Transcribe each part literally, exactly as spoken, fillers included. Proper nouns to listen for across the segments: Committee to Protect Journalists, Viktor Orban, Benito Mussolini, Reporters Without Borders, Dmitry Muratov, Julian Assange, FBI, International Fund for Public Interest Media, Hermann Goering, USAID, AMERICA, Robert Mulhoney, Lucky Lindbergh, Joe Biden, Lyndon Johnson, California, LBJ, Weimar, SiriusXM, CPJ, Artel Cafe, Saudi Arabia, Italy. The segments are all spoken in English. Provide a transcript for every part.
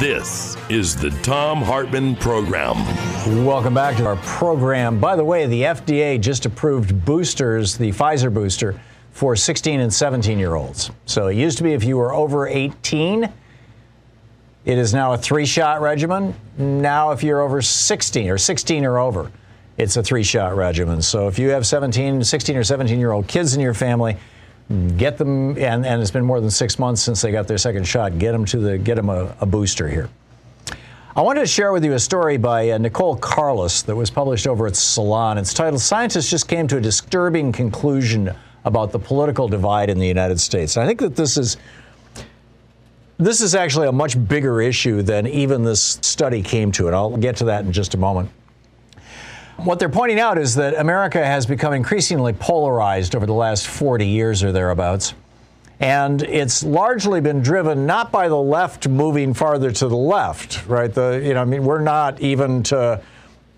This is the Thom Hartmann Program. Welcome back to our program. By the way, the F D A just approved boosters, the Pfizer booster, for sixteen and seventeen-year-olds. So it used to be if you were over eighteen, it is now a three-shot regimen. Now if you're over sixteen or sixteen or over, it's a three-shot regimen. So if you have seventeen, sixteen or seventeen-year-old kids in your family, get them, and, and it's been more than six months since they got their second shot. Get them to the, get them a, a booster here. I wanted to share with you a story by uh, Nicole Carlos that was published over at Salon. It's titled, "Scientists Just Came to a Disturbing Conclusion About the Political Divide in the United States." And I think that this is, this is actually a much bigger issue than even this study came to, and I'll get to that in just a moment. What they're pointing out is that America has become increasingly polarized over the last forty years or thereabouts. And it's largely been driven not by the left moving farther to the left, right? The, you know, I mean, we're not even to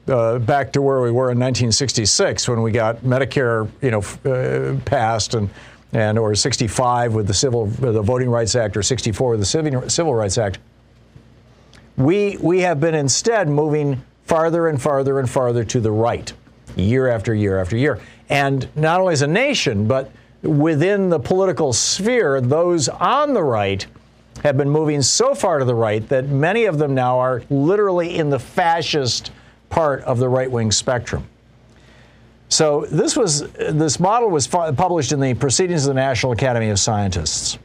uh, back to where we were in nineteen sixty-six when we got Medicare, you know, uh, passed and and or sixty-five with the civil the Voting Rights Act or sixty-four with the Civil Civil Rights Act. We we have been instead moving farther and farther and farther to the right, year after year after year. And not only as a nation, but within the political sphere, those on the right have been moving so far to the right that many of them now are literally in the fascist part of the right-wing spectrum. So this was this model was fu- published in the Proceedings of the National Academy of Scientists.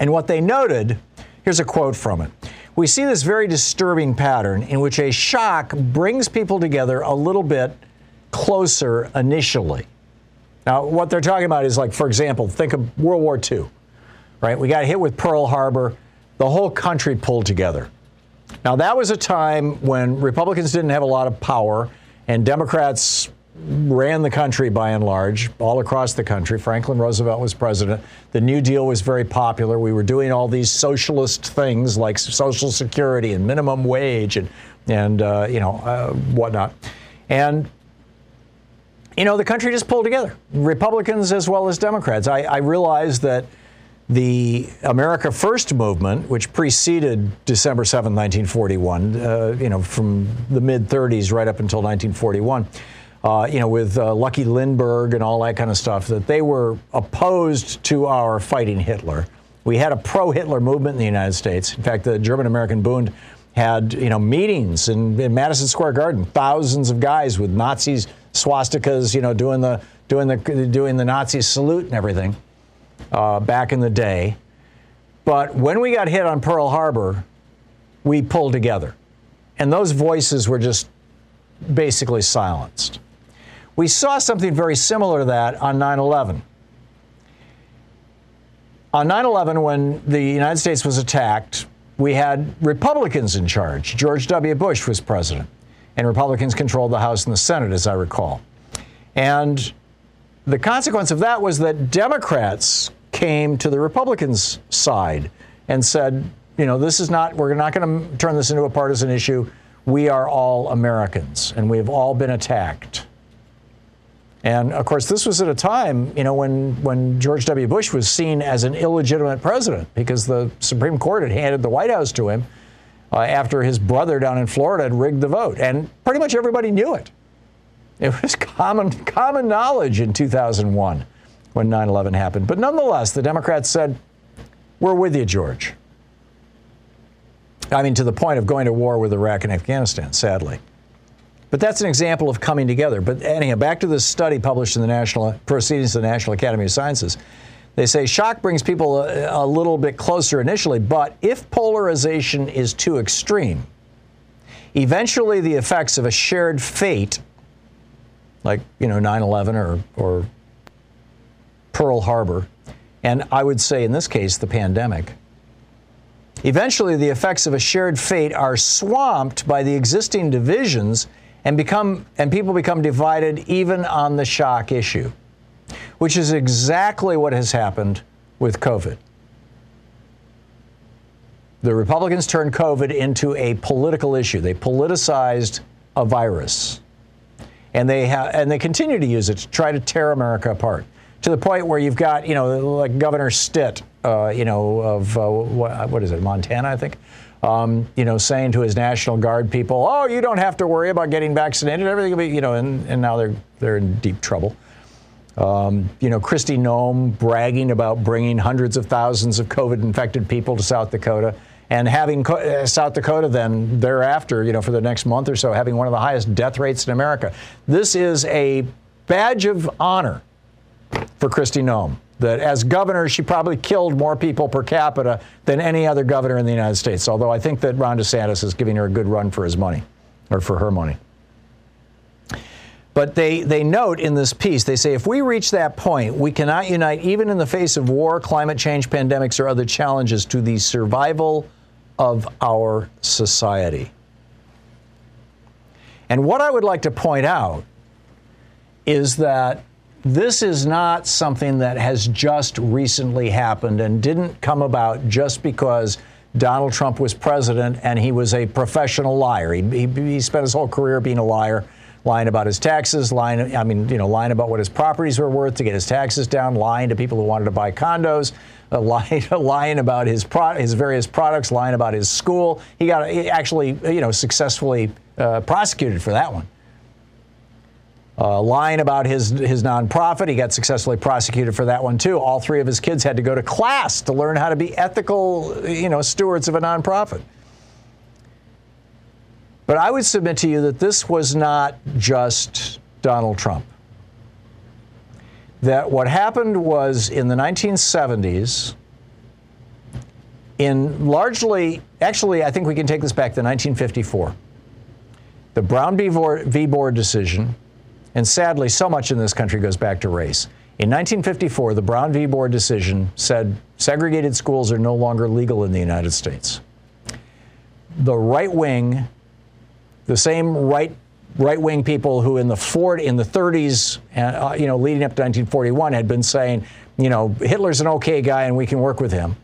And what they noted, here's a quote from it. "We see this very disturbing pattern in which a shock brings people together a little bit closer initially." Now, what they're talking about is, like, for example, think of World War Two, right? We got hit with Pearl Harbor. The whole country pulled together. Now, that was a time when Republicans didn't have a lot of power and Democrats ran the country by and large, all across the country. Franklin Roosevelt was president. The New Deal was very popular. We were doing all these socialist things like Social Security and minimum wage and, and uh, you know, uh, whatnot. And, you know, the country just pulled together, Republicans as well as Democrats. I, I realize that the America First movement, which preceded December seventh, nineteen forty-one, uh, you know, from the mid-thirties right up until nineteen forty-one, Uh, you know, with uh, Lucky Lindbergh and all that kind of stuff, that they were opposed to our fighting Hitler. We had a pro-Hitler movement in the United States. In fact, the German-American Bund had, you know, meetings in, in Madison Square Garden, thousands of guys with Nazis, swastikas, you know, doing the doing the doing the Nazi salute and everything uh, back in the day. But when we got hit on Pearl Harbor, we pulled together, and those voices were just basically silenced. We saw something very similar to that on nine eleven. On nine eleven, when the United States was attacked, we had Republicans in charge. George W. Bush was president, and Republicans controlled the House and the Senate, as I recall. And the consequence of that was that Democrats came to the Republicans' side and said, you know, this is not, we're not going to turn this into a partisan issue. We are all Americans, and we have all been attacked. And, of course, this was at a time, you know, when, when George W. Bush was seen as an illegitimate president because the Supreme Court had handed the White House to him uh, after his brother down in Florida had rigged the vote. And pretty much everybody knew it. It was common common knowledge in two thousand one when nine eleven happened. But nonetheless, the Democrats said, we're with you, George. I mean, to the point of going to war with Iraq and Afghanistan, sadly. But that's an example of coming together. But anyhow, back to this study published in the National Proceedings of the National Academy of Sciences. They say shock brings people a, a little bit closer initially, but if polarization is too extreme, eventually the effects of a shared fate, like, you know, nine eleven or, or Pearl Harbor, and I would say in this case, the pandemic, eventually the effects of a shared fate are swamped by the existing divisions and become and people become divided even on the shock issue, which is exactly what has happened with COVID. The Republicans turned COVID into a political issue. They politicized a virus, and they ha- and they continue to use it to try to tear America apart, to the point where you've got, you know, like Governor Stitt, uh, you know, of, uh, what, what is it, Montana, I think, um, you know, saying to his National Guard people, oh, you don't have to worry about getting vaccinated, everything will be, you know, and, and now they're, they're in deep trouble. Um, you know, Kristi Noem bragging about bringing hundreds of thousands of COVID-infected people to South Dakota and having co- uh, South Dakota then thereafter, you know, for the next month or so, having one of the highest death rates in America. This is a badge of honor for Kristi Noem, that as governor, she probably killed more people per capita than any other governor in the United States, although I think that Ron DeSantis is giving her a good run for his money, or for her money. But they, they note in this piece, they say, if we reach that point, we cannot unite even in the face of war, climate change, pandemics, or other challenges to the survival of our society. And what I would like to point out is that this is not something that has just recently happened and didn't come about just because Donald Trump was president and he was a professional liar. He, he, he spent his whole career being a liar, lying about his taxes, lying, I mean, you know, lying about what his properties were worth to get his taxes down, lying to people who wanted to buy condos, uh, lying, lying about his pro- his various products, lying about his school. He got he actually, you know, successfully uh, prosecuted for that one. Uh, lying about his his nonprofit. He got successfully prosecuted for that one, too. All three of his kids had to go to class to learn how to be ethical, you know, stewards of a nonprofit. But I would submit to you that this was not just Donald Trump. That what happened was in the nineteen seventies, in largely, actually, I think we can take this back to nineteen fifty-four. The Brown v. Board decision. And sadly, so much in this country goes back to race. In nineteen fifty-four, the Brown v. Board decision said segregated schools are no longer legal in the United States. The right wing, the same right right wing people who in the Ford in the thirties, uh, you know, leading up to nineteen forty-one, had been saying, you know, Hitler's an okay guy and we can work with him.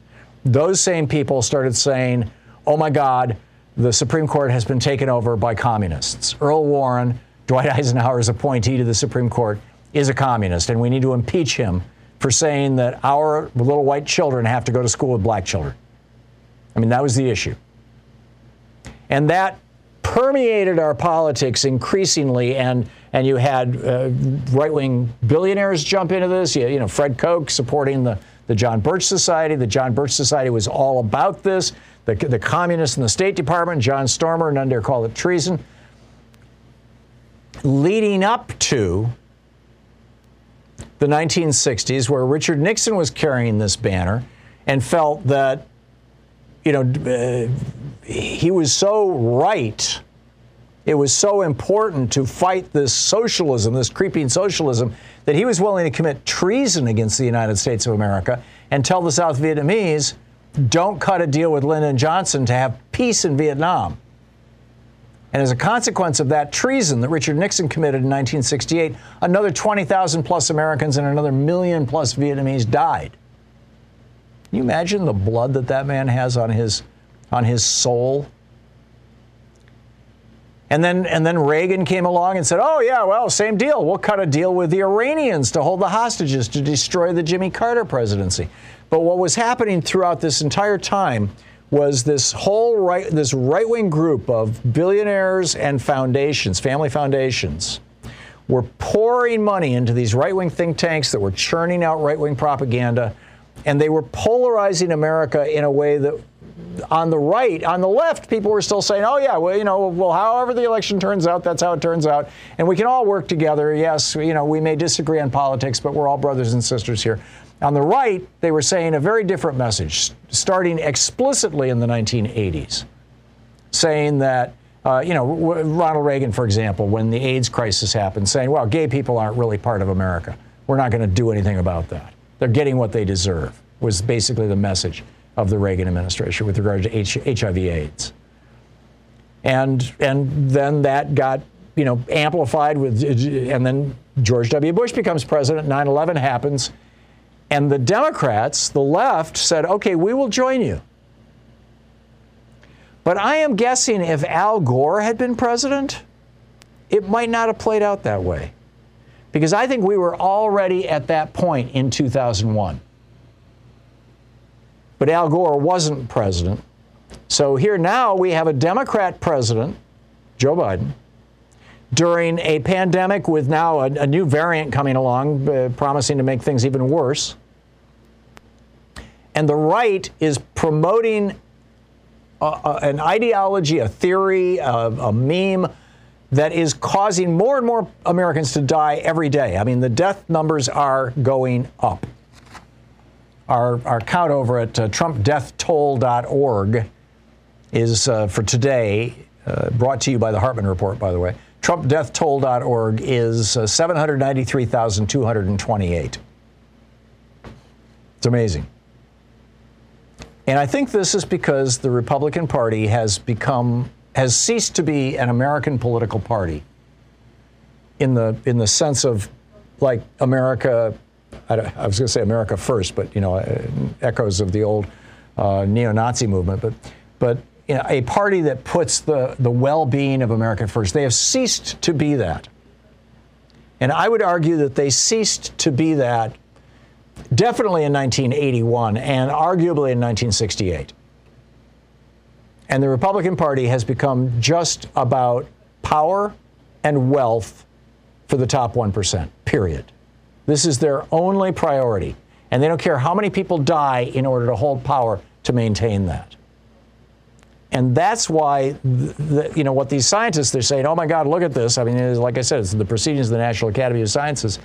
Those same people started saying, oh my God, the Supreme Court has been taken over by communists. Earl Warren, Dwight Eisenhower's appointee to the Supreme Court, is a communist, and we need to impeach him for saying that our little white children have to go to school with black children. I mean, that was the issue. And that permeated our politics increasingly, and and you had uh, right-wing billionaires jump into this. You, you know, Fred Koch supporting the, the John Birch Society. The John Birch Society was all about this. The, the communists in the State Department, John Stormer, none dare call it treason. Leading up to the nineteen sixties, where Richard Nixon was carrying this banner and felt that, you know, uh, he was so right, it was so important to fight this socialism, this creeping socialism, that he was willing to commit treason against the United States of America and tell the South Vietnamese, don't cut a deal with Lyndon Johnson to have peace in Vietnam. And as a consequence of that treason that Richard Nixon committed in nineteen sixty-eight, another twenty thousand plus Americans and another million plus Vietnamese died. Can you imagine the blood that that man has on his on his soul? And then and then Reagan came along and said, oh, yeah, well, same deal. We'll cut a deal with the Iranians to hold the hostages to destroy the Jimmy Carter presidency. But what was happening throughout this entire time was this whole right, this right-wing group of billionaires and foundations, family foundations, were pouring money into these right-wing think tanks that were churning out right-wing propaganda, and they were polarizing America in a way that on the right, on the left, people were still saying, oh, yeah, well, you know, well, however the election turns out, that's how it turns out. And we can all work together. Yes, you know, we may disagree on politics, but we're all brothers and sisters here. On the right, they were saying a very different message, starting explicitly in the nineteen eighties, saying that, uh, you know, Ronald Reagan, for example, when the AIDS crisis happened, saying, well, gay people aren't really part of America. We're not going to do anything about that. They're getting what they deserve, was basically the message of the Reagan administration with regard to H I V AIDS. And and then that got, you know, amplified with, and then George W. Bush becomes president, nine eleven happens, and the Democrats, the left, said, okay, we will join you. But I am guessing if Al Gore had been president, it might not have played out that way. Because I think we were already at that point in two thousand one. But Al Gore wasn't president. So here now we have a Democrat president, Joe Biden, during a pandemic with now a, a new variant coming along, uh, promising to make things even worse. And the right is promoting a, a, an ideology, a theory, a, a meme that is causing more and more Americans to die every day. I mean, the death numbers are going up. Our, our count over at uh, Trump Death Toll dot org is, uh, for today, uh, brought to you by the Hartmann Report, by the way. Trump Death Toll dot org is uh, seven hundred ninety-three thousand two hundred twenty-eight. It's amazing. And I think this is because the Republican Party has become, has ceased to be an American political party in the, in the sense of, like, America... I was going to say America first, but, you know, echoes of the old uh, neo-Nazi movement. But, but you know, a party that puts the, the well-being of America first, they have ceased to be that. And I would argue that they ceased to be that definitely in nineteen eighty-one and arguably in nineteen sixty-eight. And the Republican Party has become just about power and wealth for the top one percent, period. This is their only priority, and they don't care how many people die in order to hold power to maintain that. And that's why, the, the, you know, what these scientists, they're saying, oh, my God, look at this. I mean, it is, like I said, it's the proceedings of the National Academy of Sciences,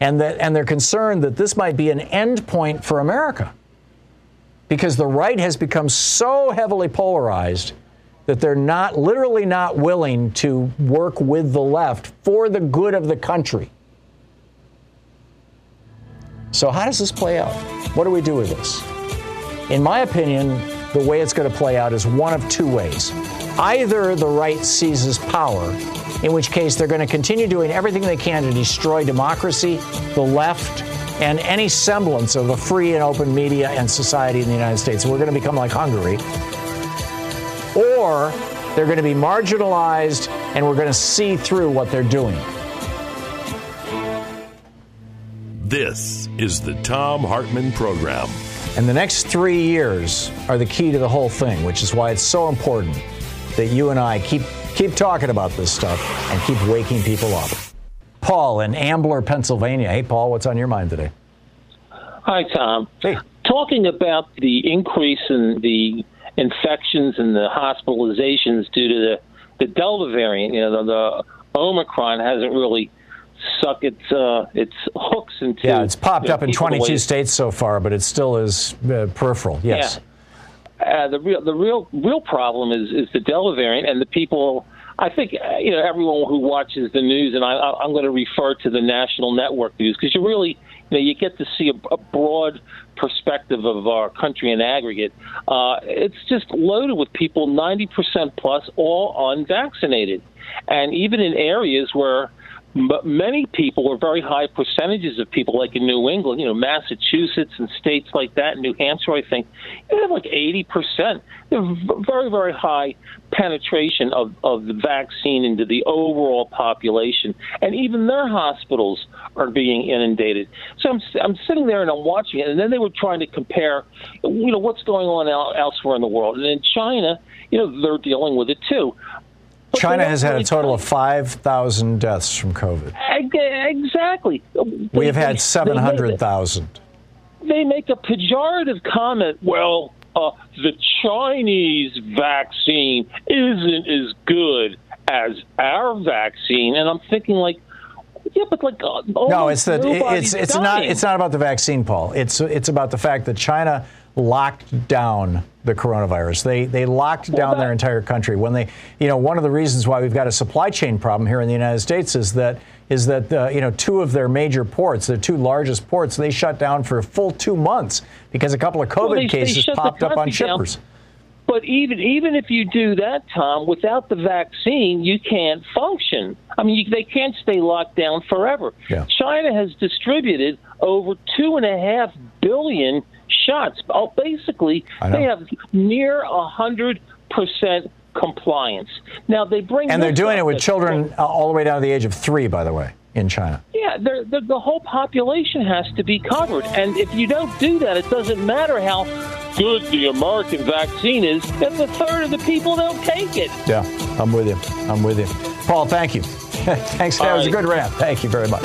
and that, and they're concerned that this might be an end point for America because the right has become so heavily polarized that they're not, literally not willing to work with the left for the good of the country. So how does this play out? What do we do with this? In my opinion, the way it's going to play out is one of two ways. Either the right seizes power, in which case they're going to continue doing everything they can to destroy democracy, the left, and any semblance of a free and open media and society in the United States. We're going to become like Hungary. Or they're going to be marginalized, and we're going to see through what they're doing. This is the Thom Hartmann Program. And the next three years are the key to the whole thing, which is why it's so important that you and I keep keep talking about this stuff and keep waking people up. Paul in Ambler, Pennsylvania. Hey, Paul, what's on your mind today? Hi, Tom. Hey. Talking about the increase in the infections and the hospitalizations due to the, the Delta variant, you know, the, the Omicron hasn't really... suck its uh, its hooks into yeah. It's popped you know, up in twenty-two states so far, but it still is uh, peripheral. Yes. Yeah. Uh, the real the real real problem is is the Delta variant and the people. I think uh, you know everyone who watches the news, and I, I, I'm going to refer to the national network news because you really you know you get to see a, a broad perspective of our country in aggregate. Uh, it's just loaded with people ninety percent plus all unvaccinated, and even in areas where. But many people, or very high percentages of people, like in New England, you know, Massachusetts and states like that, New Hampshire, I think, they have like eighty percent. They're very, very high penetration of, of the vaccine into the overall population. And even their hospitals are being inundated. So I'm, I'm sitting there and I'm watching it. And then they were trying to compare, you know, what's going on elsewhere in the world. And in China, you know, they're dealing with it, too. China has had a total of five thousand deaths from COVID. Exactly. We have had seven hundred thousand. They make a pejorative comment, well, uh, the Chinese vaccine isn't as good as our vaccine. And I'm thinking, like, yeah, but like, uh, no, it's that it's it's dying. not it's not about the vaccine, Paul. It's it's about the fact that China locked down the coronavirus. They they locked down their entire country. When they, you know, one of the reasons why we've got a supply chain problem here in the United States is that is that uh, you know, two of their major ports, their two largest ports, they shut down for a full two months because a couple of COVID well, they, cases they popped up on shippers. Down. But even even if you do that, Tom, without the vaccine, you can't function. I mean, you, they can't stay locked down forever. Yeah. China has distributed over two and a half billion shots. Oh, basically, they have near a hundred percent compliance. Now they bring and they're doing it with children uh, all the way down to the age of three, by the way, in China. Yeah, they're, they're, the whole population has to be covered, and if you don't do that, it doesn't matter how good the American vaccine is, then the third of the people don't take it. Yeah, I'm with you. I'm with you. Paul, thank you. Thanks. That was a good rant. Thank you very much.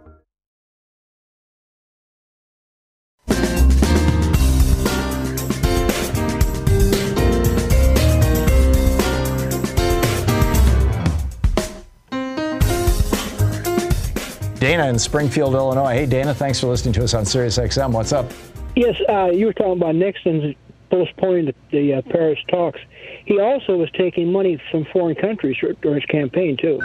Dana in Springfield, Illinois. Hey, Dana, thanks for listening to us on SiriusXM. What's up? Yes, uh, you were talking about Nixon's postponing the uh, Paris talks. He also was taking money from foreign countries during his campaign, too.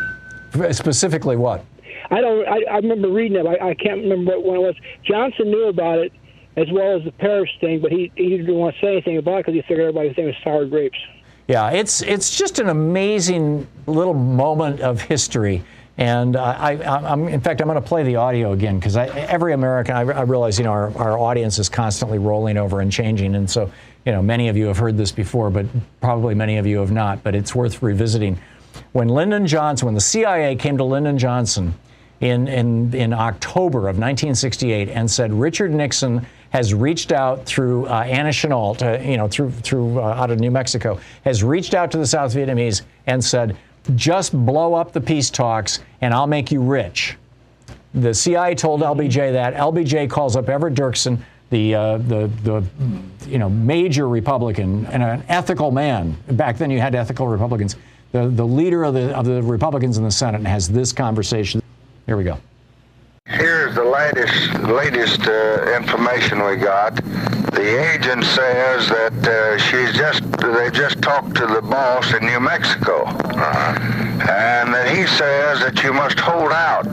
Specifically what? I don't. I, I remember reading it. I, I can't remember when it was. Johnson knew about it as well as the Paris thing, but he, he didn't want to say anything about it because he figured everybody was thinking it was sour grapes. Yeah, it's it's just an amazing little moment of history. And uh, I, I'm, in fact, I'm going to play the audio again because every American, I, I realize, you know, our, our audience is constantly rolling over and changing. And so, you know, many of you have heard this before, but probably many of you have not. But it's worth revisiting. When Lyndon Johnson, when the C I A came to Lyndon Johnson in, in, in October of nineteen sixty-eight and said, Richard Nixon has reached out through uh, Anna Chenault, uh, you know, through through uh, out of New Mexico, has reached out to the South Vietnamese and said, just blow up the peace talks and I'll make you rich. The C I A told L B J that. L B J calls up Everett Dirksen, the uh, the the you know major Republican and an ethical man. Back then you had ethical Republicans. The the leader of the of the Republicans in the Senate has this conversation. Here we go. Here's the latest latest uh, information we got. The agent says that uh, she's just they just talked to the boss in New Mexico, uh-huh. and that he says that you must hold out,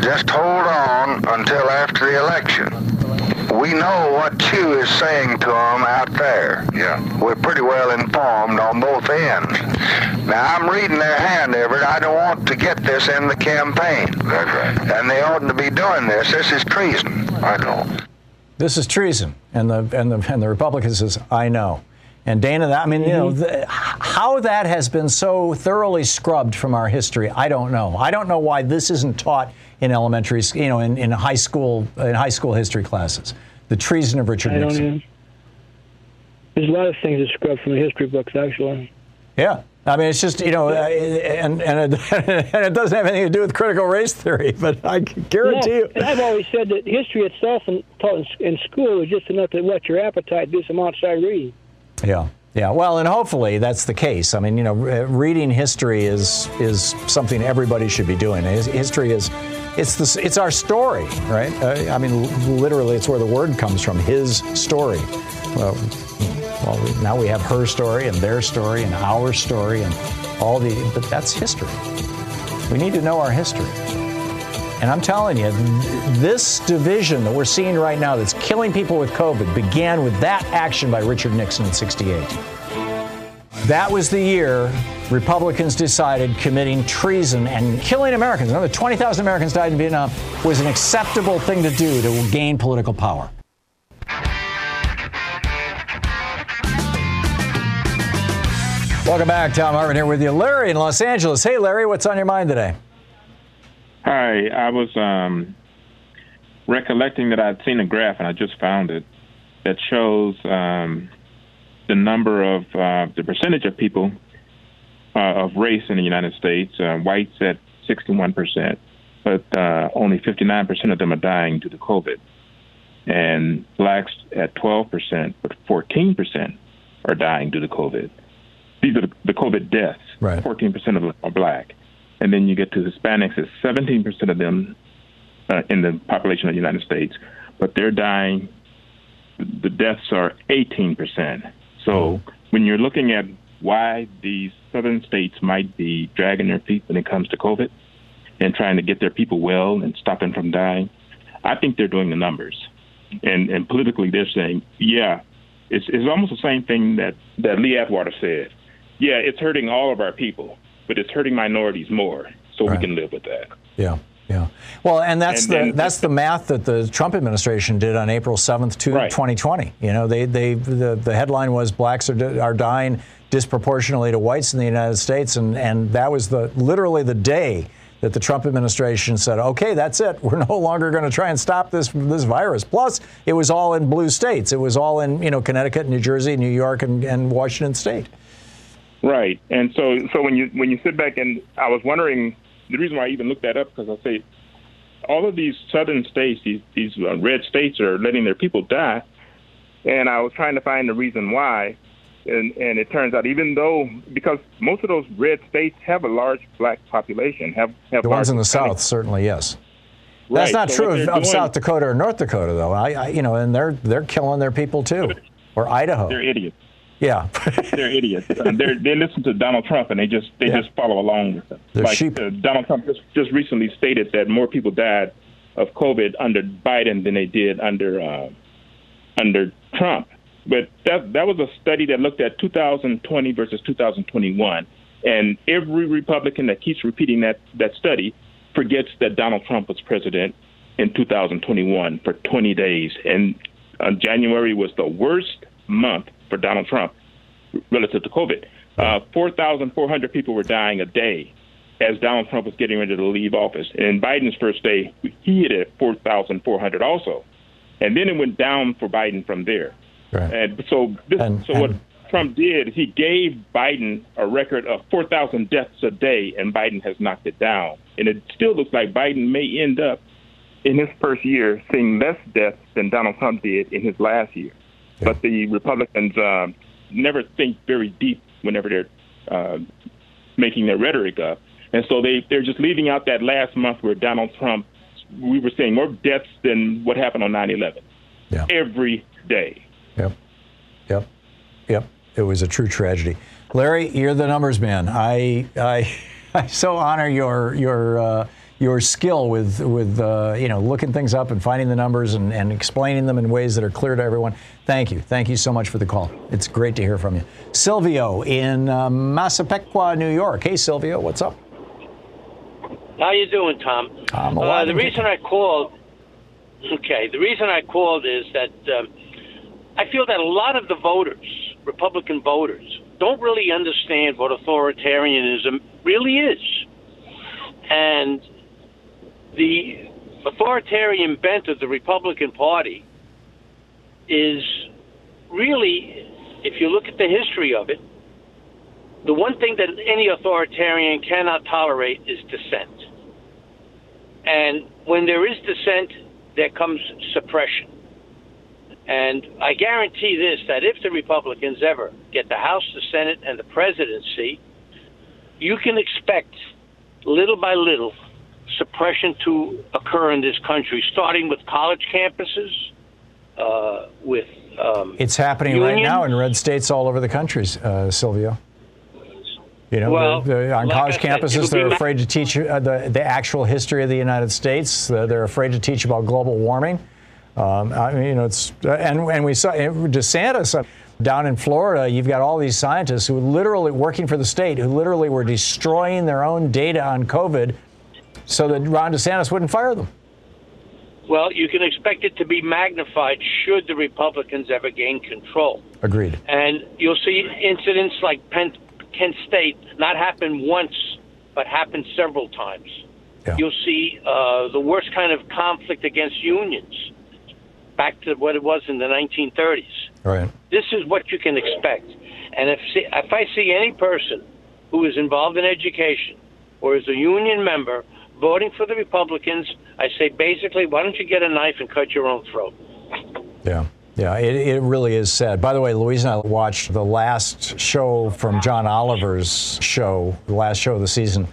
just hold on until after the election. We know what Chu is saying to them out there. Yeah, we're pretty well informed on both ends. Now, I'm reading their hand, Everett. I don't want to get this in the campaign. That's right. And they oughtn't to be doing this. This is treason. I know. This is treason. And the and the, and the Republican says, I know. And Dana, I mean, mm-hmm. you know, the, how that has been so thoroughly scrubbed from our history, I don't know. I don't know why this isn't taught in elementary, you know, in, in high school, in high school history classes. The treason of Richard I Nixon. Don't even, there's a lot of things that scrubbed from the history books, actually. Yeah, I mean, it's just, you know, uh, and and it, and it doesn't have anything to do with critical race theory, but I guarantee no, you. And I've always said that history itself in, taught in school is just enough to whet your appetite, do some outside reading. Yeah, yeah. Well, and hopefully that's the case. I mean, you know, reading history is is something everybody should be doing. History is, it's the, it's our story, right? Uh, I mean, literally, it's where the word comes from, his story. Well, Well, now we have her story and their story and our story and all the, but that's history. We need to know our history. And I'm telling you, this division that we're seeing right now that's killing people with COVID began with that action by Richard Nixon in sixty-eight. That was the year Republicans decided committing treason and killing Americans. Another twenty thousand Americans died in Vietnam was an acceptable thing to do to gain political power. Welcome back. Thom Hartmann here with you. Larry in Los Angeles. Hey, Larry, what's on your mind today? Hi. I was um, recollecting that I'd seen a graph, and I just found it, that shows um, the number of, uh, the percentage of people uh, of race in the United States, uh, whites at sixty-one percent, but uh, only fifty-nine percent of them are dying due to COVID, and blacks at twelve percent, but fourteen percent are dying due to COVID. These are the COVID deaths. Right. fourteen percent of them are black. And then you get to Hispanics, it's seventeen percent of them uh, in the population of the United States, but they're dying. The deaths are eighteen percent. So mm-hmm. when you're looking at why these southern states might be dragging their feet when it comes to COVID and trying to get their people well and stop them from dying, I think they're doing the numbers. And, and politically, they're saying, yeah, it's, it's almost the same thing that, that Lee Atwater said. Yeah, it's hurting all of our people, but it's hurting minorities more, so right. we can live with that. Yeah, yeah. Well, and that's and the then, that's the math that the Trump administration did on April seventh, right. twenty twenty. You know, they they the, the headline was blacks are are dying disproportionately to whites in the United States, and and that was the literally the day that the Trump administration said, okay, that's it. We're no longer going to try and stop this this virus. Plus, it was all in blue states. It was all in, you know, Connecticut, New Jersey, New York, and, and Washington State. Right, and so so when you when you sit back, and I was wondering, the reason why I even looked that up, because I say all of these southern states, these these red states are letting their people die, and I was trying to find the reason why, and and it turns out even though, because most of those red states have a large black population, have, have the ones in the South, certainly, yes. Right. That's not so true of, of South Dakota or North Dakota though. I, I you know, and they're they're killing their people too, or Idaho. They're idiots. Yeah, they're idiots. Uh, they're, they listen to Donald Trump and they just they yeah. just follow along with them. They're like sheep. Uh, Donald Trump just, just recently stated that more people died of COVID under Biden than they did under uh, under Trump. But that that was a study that looked at two thousand twenty versus two thousand twenty-one, and every Republican that keeps repeating that that study forgets that Donald Trump was president in two thousand twenty-one for twenty days, and uh, January was the worst month for Donald Trump relative to COVID. Uh, four thousand four hundred people were dying a day as Donald Trump was getting ready to leave office. And Biden's first day, he hit at four thousand four hundred also. And then it went down for Biden from there. Right. And so this, and, so and, what Trump did, he gave Biden a record of four thousand deaths a day, and Biden has knocked it down. And it still looks like Biden may end up in his first year seeing less deaths than Donald Trump did in his last year. But the Republicans uh, never think very deep whenever they're uh, making their rhetoric up. And so they, they're just leaving out that last month where Donald Trump, we were seeing more deaths than what happened on nine eleven. Yeah. Every day. Yep. Yep. Yep. It was a true tragedy. Larry, you're the numbers man. I I, I so honor your your uh, your skill with, with uh, you know, looking things up and finding the numbers and, and explaining them in ways that are clear to everyone. Thank you. Thank you so much for the call. It's great to hear from you. Silvio in uh, Massapequa, New York. Hey, Silvio, what's up? How you doing, Tom? I'm alive. Uh, the reason I called, okay, the reason I called is that um, I feel that a lot of the voters, Republican voters, don't really understand what authoritarianism really is. And the authoritarian bent of the Republican Party is really, if you look at the history of it, the one thing that any authoritarian cannot tolerate is dissent. And when there is dissent, there comes suppression. And I guarantee this, that if the Republicans ever get the House, the Senate, and the presidency, you can expect little by little suppression to occur in this country, starting with college campuses, uh, with um, it's happening unions. Right now in red states all over the country, uh, Silvio. You know, well, they're, they're on like college I campuses, said, they're afraid to teach uh, the, the actual history of the United States. Uh, they're afraid to teach about global warming. Um, I mean, you know, it's uh, and and we saw DeSantis uh, down in Florida. You've got all these scientists who literally working for the state, who literally were destroying their own data on COVID, so that Ron DeSantis wouldn't fire them. Well, you can expect it to be magnified should the Republicans ever gain control. Agreed. And you'll see incidents like Penn. Kent State not happen once, but happen several times. Yeah. You'll see uh, the worst kind of conflict against unions, back to what it was in the nineteen thirties. Right. This is what you can expect. And if if I see any person who is involved in education or is a union member voting for the Republicans, I say basically, why don't you get a knife and cut your own throat? Yeah. Yeah, it, it really is sad. By the way, Louise and I watched the last show from John Oliver's show, the last show of the season,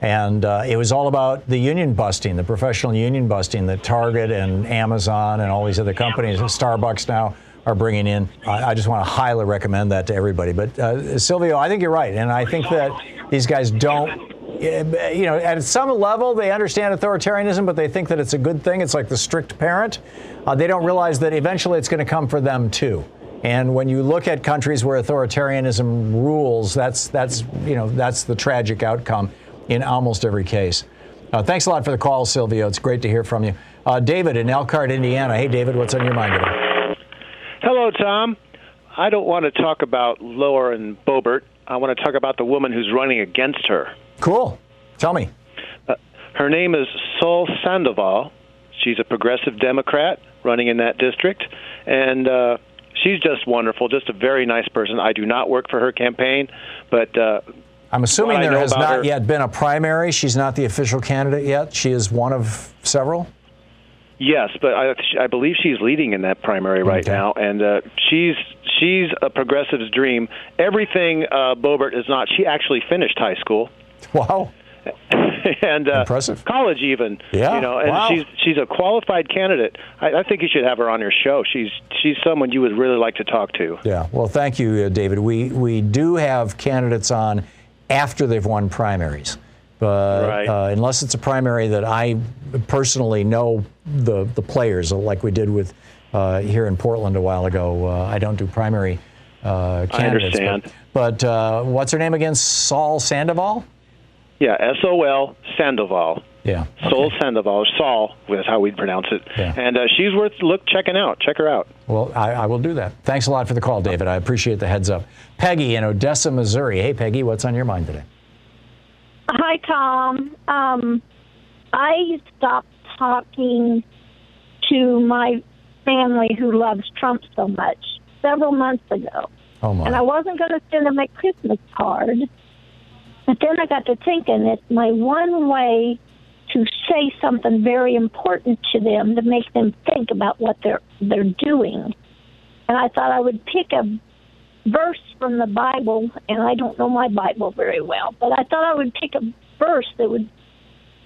and uh, it was all about the union busting, the professional union busting that Target and Amazon and all these other companies, and Starbucks now, are bringing in. I, I just want to highly recommend that to everybody. But, uh, Silvio, I think you're right, and I think that these guys don't, you know, at some level, they understand authoritarianism, but they think that it's a good thing. It's like the strict parent. Uh, they don't realize that eventually it's going to come for them, too. And when you look at countries where authoritarianism rules, that's that's, you know, that's the tragic outcome in almost every case. Uh, thanks a lot for the call, Silvio. It's great to hear from you. Uh, David in Elkhart, Indiana. Hey, David, what's on your mind today? Hello, Tom. I don't want to talk about Lauren Boebert. I want to talk about the woman who's running against her. Cool. Tell me. Uh, her name is Sol Sandoval. She's a progressive Democrat running in that district. And uh, she's just wonderful, just a very nice person. I do not work for her campaign, but... Uh, I'm assuming there has not her, yet been a primary. She's not the official candidate yet. She is one of several. Yes, but I, I believe she's leading in that primary right okay. now. And uh, she's... She's a progressive's dream. Everything uh, Boebert is not. She actually finished high school. Wow. and uh, Impressive. College even. Yeah. You know, and wow. she's she's a qualified candidate. I, I think you should have her on your show. She's she's someone you would really like to talk to. Yeah. Well, thank you, uh, David. We we do have candidates on after they've won primaries, but right. uh, unless it's a primary that I personally know the the players, like we did with. Uh, here in Portland a while ago. Uh, I don't do primary uh, candidates. I understand. But, but uh, what's her name again? Sol Sandoval? Yeah, S O L Sandoval. Yeah. Okay. Sol Sandoval, Sol, that's how we'd pronounce it. Yeah. And uh, she's worth look checking out. Check her out. Well, I, I will do that. Thanks a lot for the call, David. I appreciate the heads up. Peggy in Odessa, Missouri. Hey, Peggy, what's on your mind today? Hi, Tom. Um, I stopped talking to my family who loves Trump so much several months ago. Oh my. And I wasn't going to send them a Christmas card. But then I got to thinking it's my one way to say something very important to them to make them think about what they're they're doing. And I thought I would pick a verse from the Bible, and I don't know my Bible very well, but I thought I would pick a verse that would,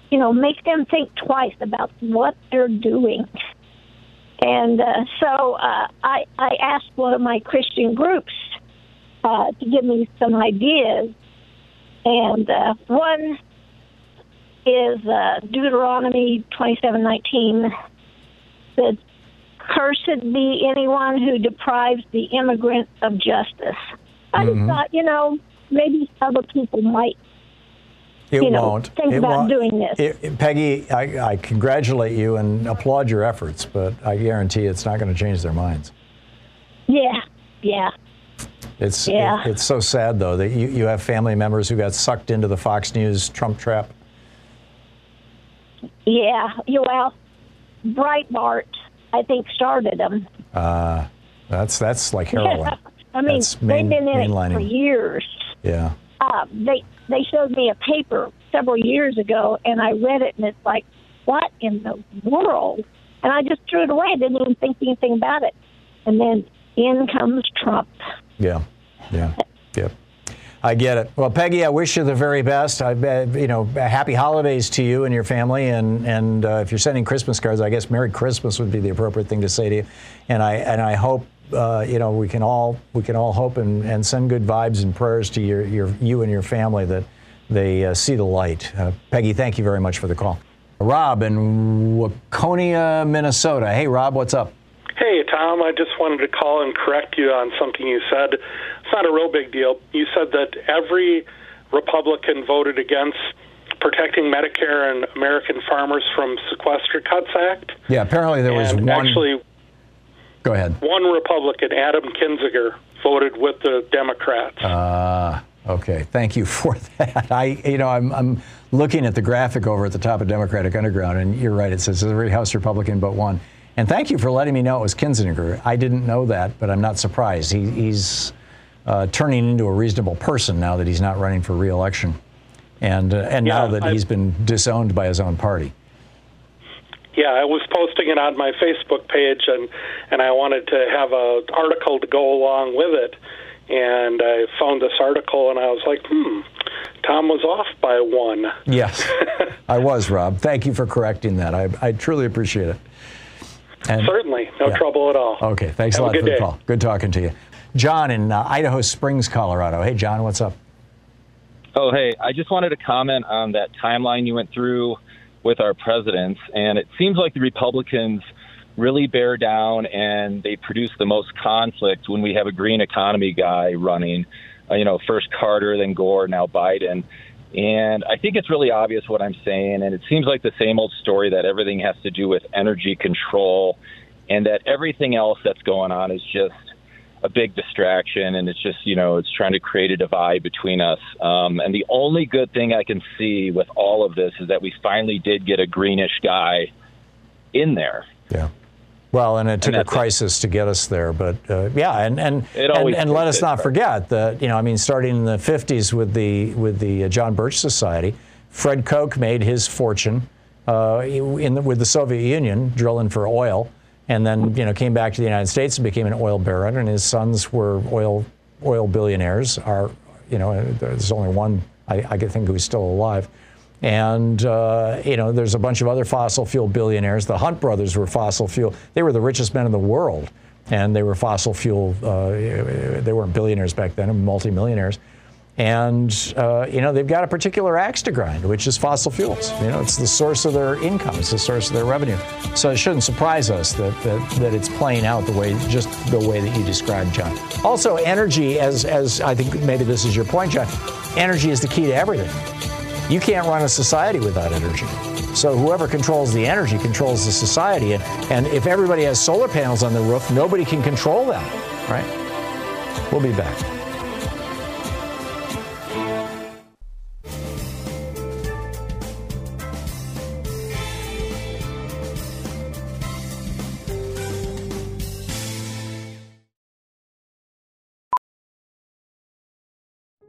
you know, make them think twice about what they're doing. And uh, so uh, I, I asked one of my Christian groups uh, to give me some ideas. And uh, one is uh, Deuteronomy twenty-seven nineteen that cursed be anyone who deprives the immigrant of justice. I mm-hmm. just thought, you know, maybe other people might. It you know, won't. Think it about won't. Doing this. It, it, Peggy, I, I congratulate you and applaud your efforts, but I guarantee it's not going to change their minds. Yeah, yeah. It's yeah. It, it's so sad, though, that you, you have family members who got sucked into the Fox News Trump trap. Yeah, well, Breitbart, I think, started them. Uh, that's, that's like heroin. Yeah. I mean, that's main, they've been in it for years. Yeah. uh, they they showed me a paper several years ago, and I read it, and it's like, what in the world? And I just threw it away. I didn't even think anything about it. And then in comes Trump. Yeah, yeah, yeah. I get it. Well, Peggy, I wish you the very best. I, you know, happy holidays to you and your family. And and uh, if you're sending Christmas cards, I guess Merry Christmas would be the appropriate thing to say to you. And I and I hope uh, you know we can all we can all hope and, and send good vibes and prayers to your your you and your family that they uh, see the light. Uh, Peggy, thank you very much for the call. Rob in Waconia, Minnesota. Hey, Rob, what's up? Hey, Tom, I just wanted to call and correct you on something you said. It's not a real big deal. You said that every Republican voted against protecting Medicare and American farmers from Sequester Cuts Act. Yeah, apparently there was and one. Actually, go ahead. One Republican, Adam Kinzinger, voted with the Democrats. Ah. Uh... Okay, thank you for that. I, you know, I'm, I'm looking at the graphic over at the top of Democratic Underground, and you're right, it says every House Republican but one. And thank you for letting me know it was Kinzinger. I didn't know that, but I'm not surprised. He, he's uh, turning into a reasonable person now that he's not running for re-election, and uh, and yeah, now that I, he's been disowned by his own party. Yeah, I was posting it on my Facebook page, and, and I wanted to have an article to go along with it. And I found this article, and I was like, hmm, Tom was off by one. Yes, I was, Rob. Thank you for correcting that. I, I truly appreciate it. And certainly. No yeah. trouble at all. Okay. Thanks Have a lot a for the day. call. Good talking to you. John in uh, Idaho Springs, Colorado. Hey, John, what's up? Oh, hey. I just wanted to comment on that timeline you went through with our presidents, and it seems like the Republicans really bear down, and they produce the most conflict when we have a green economy guy running, uh, you know, first Carter, then Gore, now Biden. And I think it's really obvious what I'm saying. And it seems like the same old story that everything has to do with energy control and that everything else that's going on is just a big distraction. And it's just, you know, it's trying to create a divide between us. Um, and the only good thing I can see with all of this is that we finally did get a greenish guy in there. Yeah. Well, and it took and a crisis it. to get us there, but uh, yeah, and and and, and let us it, not right. forget that, you know, I mean, starting in the fifties with the with the uh, John Birch Society, Fred Koch made his fortune uh, in the, with the Soviet Union drilling for oil, and then you know came back to the United States and became an oil baron, and his sons were oil oil billionaires. Are you know, there's only one I, I think who's still alive. And, uh, you know, there's a bunch of other fossil fuel billionaires. The Hunt brothers were fossil fuel. They were the richest men in the world. And they were fossil fuel. Uh, they weren't billionaires back then, multimillionaires. And, uh, you know, they've got a particular axe to grind, which is fossil fuels. You know, it's the source of their income. It's the source of their revenue. So it shouldn't surprise us that that, that it's playing out the way, just the way that you described, John. Also, energy, as, as I think maybe this is your point, John, energy is the key to everything. You can't run a society without energy. So whoever controls the energy controls the society. And, and if everybody has solar panels on the roof, nobody can control that, right? We'll be back.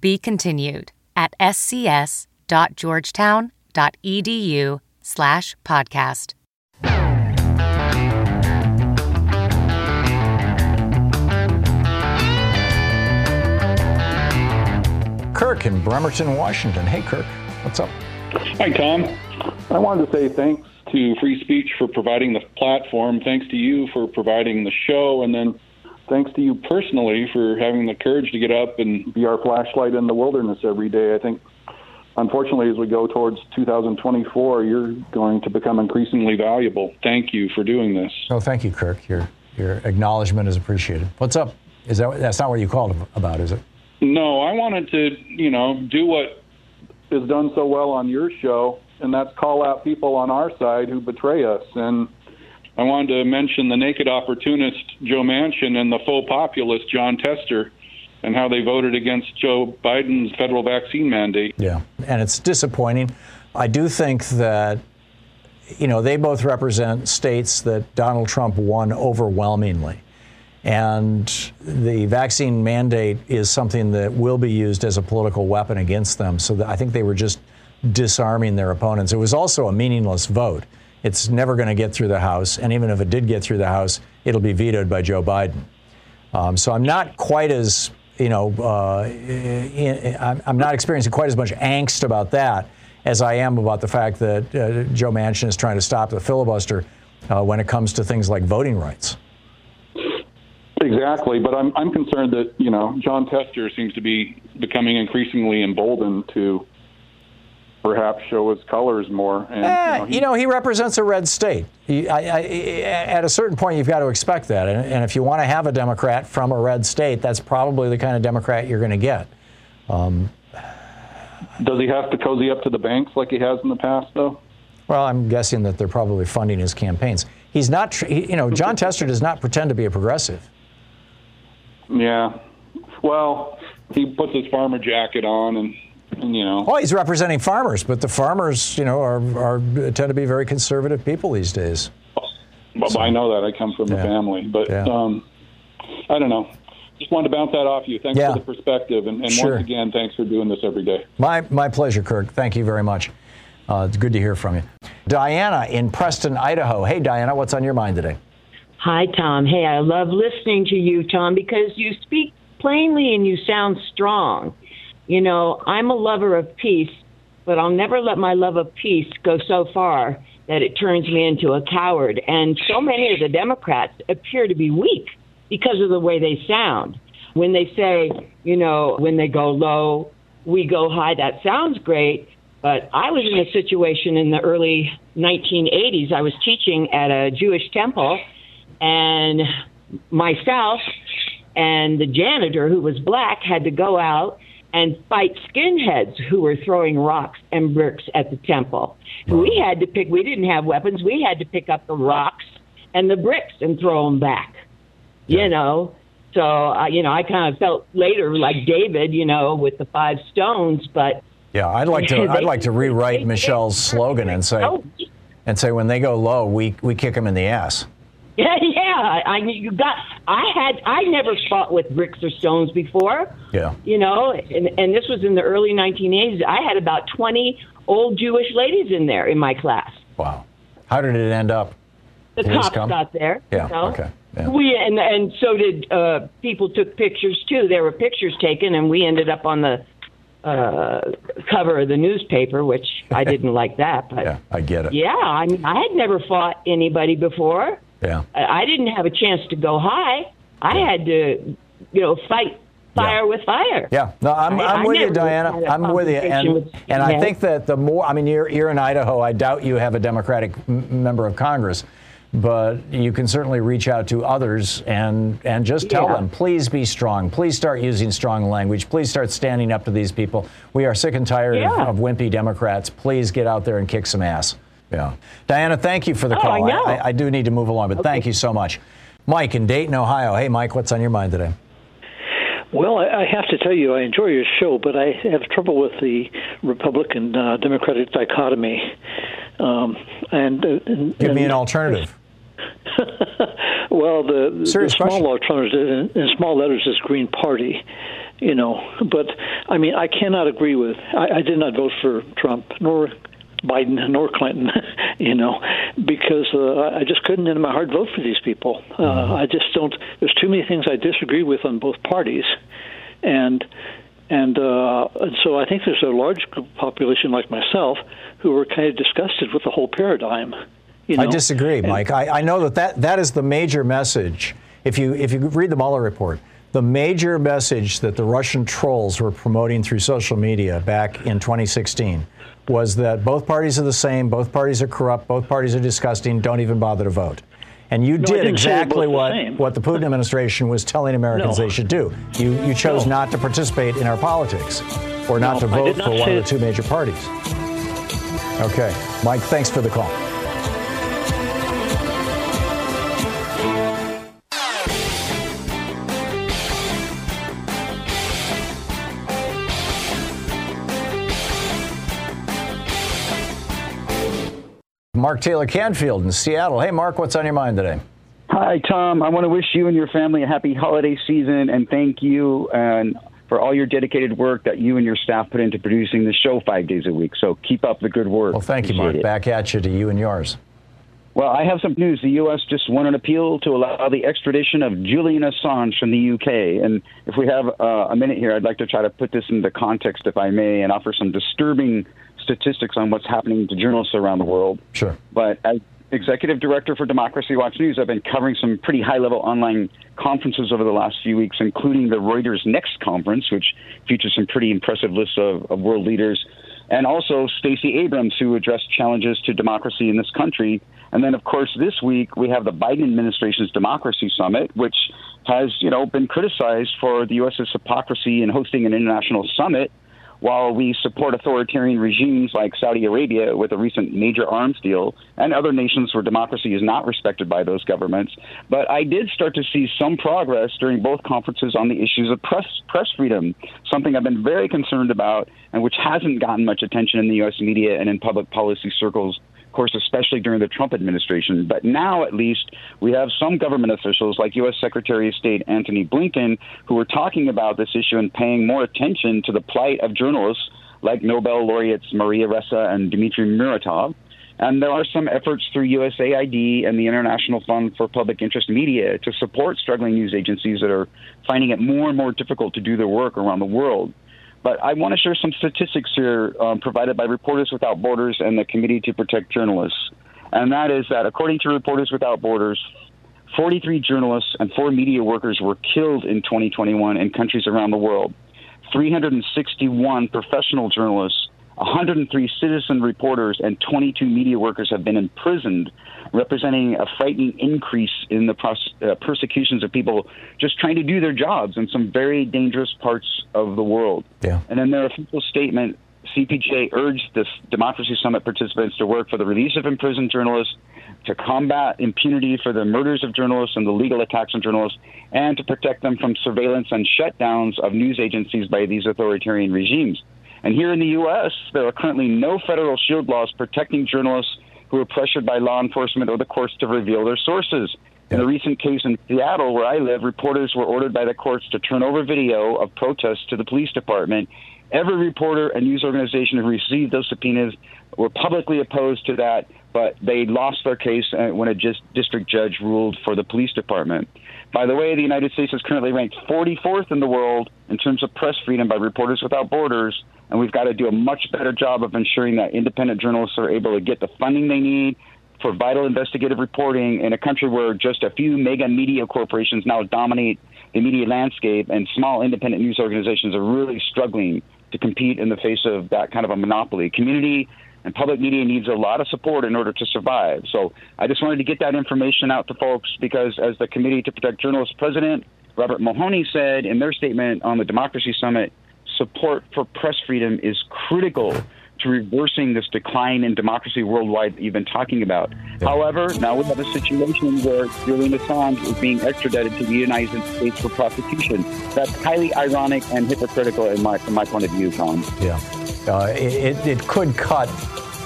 Be continued at scs.georgetown.edu slash podcast. Kirk in Bremerton, Washington. Hey, Kirk, what's up? Hi, Tom. I wanted to say thanks to Free Speech for providing the platform. Thanks to you for providing the show. And then thanks to you personally for having the courage to get up and be our flashlight in the wilderness every day. I think, unfortunately, as we go towards two thousand twenty-four, you're going to become increasingly valuable. Thank you for doing this. Oh, thank you, Kirk. Your your acknowledgement is appreciated. What's up? Is that that's not what you called about, is it? No, I wanted to, you know, do what is done so well on your show, and that's call out people on our side who betray us. And I wanted to mention the naked opportunist Joe Manchin and the faux populist John Tester and how they voted against Joe Biden's federal vaccine mandate. Yeah, and it's disappointing. I do think that, you know, they both represent states that Donald Trump won overwhelmingly. And the vaccine mandate is something that will be used as a political weapon against them. So I think they were just disarming their opponents. It was also a meaningless vote. It's never going to get through the House. And even if it did get through the House, it'll be vetoed by Joe Biden. Um, so I'm not quite as, you know, uh, in, I'm not experiencing quite as much angst about that as I am about the fact that uh, Joe Manchin is trying to stop the filibuster uh, when it comes to things like voting rights. Exactly, but I'm I'm concerned that, you know, John Tester seems to be becoming increasingly emboldened to perhaps show his colors more. And, eh, you know, he, you know, he represents a red state. He, I, I, at a certain point, you've got to expect that. And, and if you want to have a Democrat from a red state, that's probably the kind of Democrat you're going to get. Um, Does he have to cozy up to the banks like he has in the past, though? Well, I'm guessing that they're probably funding his campaigns. He's not, tr- he, you know, John Tester does not pretend to be a progressive. Yeah. Well, he puts his farmer jacket on and, and, you know. Oh, he's representing farmers, but the farmers, you know, are, are tend to be very conservative people these days. Well, so, I know that. I come from yeah. the family. But yeah. um, I don't know. Just wanted to bounce that off you. Thanks yeah. for the perspective. And, and sure. once again, thanks for doing this every day. My, my pleasure, Kirk. Thank you very much. Uh, it's good to hear from you. Diana in Preston, Idaho. Hey, Diana, what's on your mind today? Hi, Tom. Hey, I love listening to you, Tom, because you speak plainly and you sound strong. You know, I'm a lover of peace, but I'll never let my love of peace go so far that it turns me into a coward. And so many of the Democrats appear to be weak because of the way they sound. When they say, you know, when they go low, we go high, that sounds great. But I was in a situation in the early nineteen eighties. I was teaching at a Jewish temple. And myself and the janitor, who was black, had to go out and fight skinheads who were throwing rocks and bricks at the temple. We had to pick, we didn't have weapons, we had to pick up the rocks and the bricks and throw them back, yeah. you know. So, I, you know, I kind of felt later like David, you know, with the five stones, but... Yeah, I'd like to, they, I'd like to rewrite they, Michelle's they, slogan and say, oh. and say, when they go low, we, we kick them in the ass. Yeah, yeah. I you got. I had. I never fought with bricks or stones before. Yeah. You know, and, and this was in the early nineteen eighties. I had about twenty old Jewish ladies in there in my class. Wow. How did it end up? The did cops got there. Yeah. You know? Okay. Yeah. We and and so did uh, people took pictures too. There were pictures taken, and we ended up on the uh, cover of the newspaper, which I didn't like that. But yeah, I get it. Yeah, I mean, I had never fought anybody before. Yeah, I didn't have a chance to go high. I yeah. had to, you know, fight fire yeah. with fire. Yeah, no, I'm, I'm I, with I you, Diana. I'm with you, and, with and I think that the more, I mean, you're, you're in Idaho. I doubt you have a Democratic m- member of Congress, but you can certainly reach out to others and and just tell yeah. them, please be strong. Please start using strong language. Please start standing up to these people. We are sick and tired yeah. of, of wimpy Democrats. Please get out there and kick some ass. Yeah. Diana, thank you for the oh, call. I, know. I, I do need to move along, but okay. thank you so much. Mike in Dayton, Ohio. Hey, Mike, what's on your mind today? Well, I have to tell you, I enjoy your show, but I have trouble with the Republican-Democratic uh, dichotomy. Um, and, uh, and Give me an alternative. well, the, the small question. alternative in, in small letters is Green Party. You know, but, I mean, I cannot agree with, I, I did not vote for Trump, nor Biden nor Clinton, you know, because uh, I just couldn't in my heart vote for these people. Uh, mm-hmm. I just don't. There's too many things I disagree with on both parties, and And, uh, and so I think there's a large population like myself who were kind of disgusted with the whole paradigm. You know? I disagree, Mike. And, I, I know that, that that is the major message. If you if you read the Mueller report, the major message that the Russian trolls were promoting through social media back in twenty sixteen was that both parties are the same, both parties are corrupt, both parties are disgusting, don't even bother to vote. And you no, did exactly what, the what the Putin administration was telling Americans no. they should do. You you chose no. not to participate in our politics or not no, to vote not for one it. of the two major parties. Okay. Mike, thanks for the call. Mark Taylor Canfield in Seattle. Hey, Mark, what's on your mind today? Hi, Tom. I want to wish you and your family a happy holiday season, and thank you and for all your dedicated work that you and your staff put into producing the show five days a week. So keep up the good work. Well, thank Appreciate you, Mark. It. Back at you to you and yours. Well, I have some news. The U S just won an appeal to allow the extradition of Julian Assange from the U K. And if we have uh, a minute here, I'd like to try to put this into context, if I may, and offer some disturbing statistics on what's happening to journalists around the world. Sure. But as executive director for Democracy Watch News, I've been covering some pretty high-level online conferences over the last few weeks, including the Reuters Next conference, which features some pretty impressive lists of, of world leaders, and also Stacey Abrams, who addressed challenges to democracy in this country. And then, of course, this week we have the Biden administration's Democracy Summit, which has, you know, been criticized for the U S's hypocrisy in hosting an international summit, while we support authoritarian regimes like Saudi Arabia with a recent major arms deal and other nations where democracy is not respected by those governments. But I did start to see some progress during both conferences on the issues of press press freedom, something I've been very concerned about and which hasn't gotten much attention in the U S media and in public policy circles, of course, especially during the Trump administration. But now, at least, we have some government officials like U S Secretary of State Antony Blinken, who are talking about this issue and paying more attention to the plight of journalists like Nobel laureates Maria Ressa and Dmitry Muratov. And there are some efforts through U S A I D and the International Fund for Public Interest Media to support struggling news agencies that are finding it more and more difficult to do their work around the world. But I want to share some statistics here um, provided by Reporters Without Borders and the Committee to Protect Journalists. And that is that, according to Reporters Without Borders, forty-three journalists and four media workers were killed in twenty twenty-one in countries around the world. three hundred sixty-one professional journalists, one hundred three citizen reporters, and twenty-two media workers have been imprisoned, representing a frightening increase in the pros- uh, persecutions of people just trying to do their jobs in some very dangerous parts of the world. Yeah. And in their official statement, C P J urged the Democracy Summit participants to work for the release of imprisoned journalists, to combat impunity for the murders of journalists and the legal attacks on journalists, and to protect them from surveillance and shutdowns of news agencies by these authoritarian regimes. And here in the U S, there are currently no federal shield laws protecting journalists who are pressured by law enforcement or the courts to reveal their sources. In a recent case in Seattle, where I live, reporters were ordered by the courts to turn over video of protests to the police department. Every reporter and news organization who received those subpoenas were publicly opposed to that, but they lost their case when a just district judge ruled for the police department. By the way, the United States is currently ranked forty-fourth in the world in terms of press freedom by Reporters Without Borders, and we've got to do a much better job of ensuring that independent journalists are able to get the funding they need for vital investigative reporting in a country where just a few mega media corporations now dominate the media landscape, and small independent news organizations are really struggling to compete in the face of that kind of a monopoly. Community and public media needs a lot of support in order to survive. So I just wanted to get that information out to folks, because as the Committee to Protect Journalists president, Robert Mulhoney, said in their statement on the Democracy Summit, support for press freedom is critical to reversing this decline in democracy worldwide that you've been talking about. Yeah. However, now we have a situation where Julian Assange is being extradited to the United States for prosecution. That's highly ironic and hypocritical in my, from my point of view, Tom. Yeah, uh, it, it, it could cut.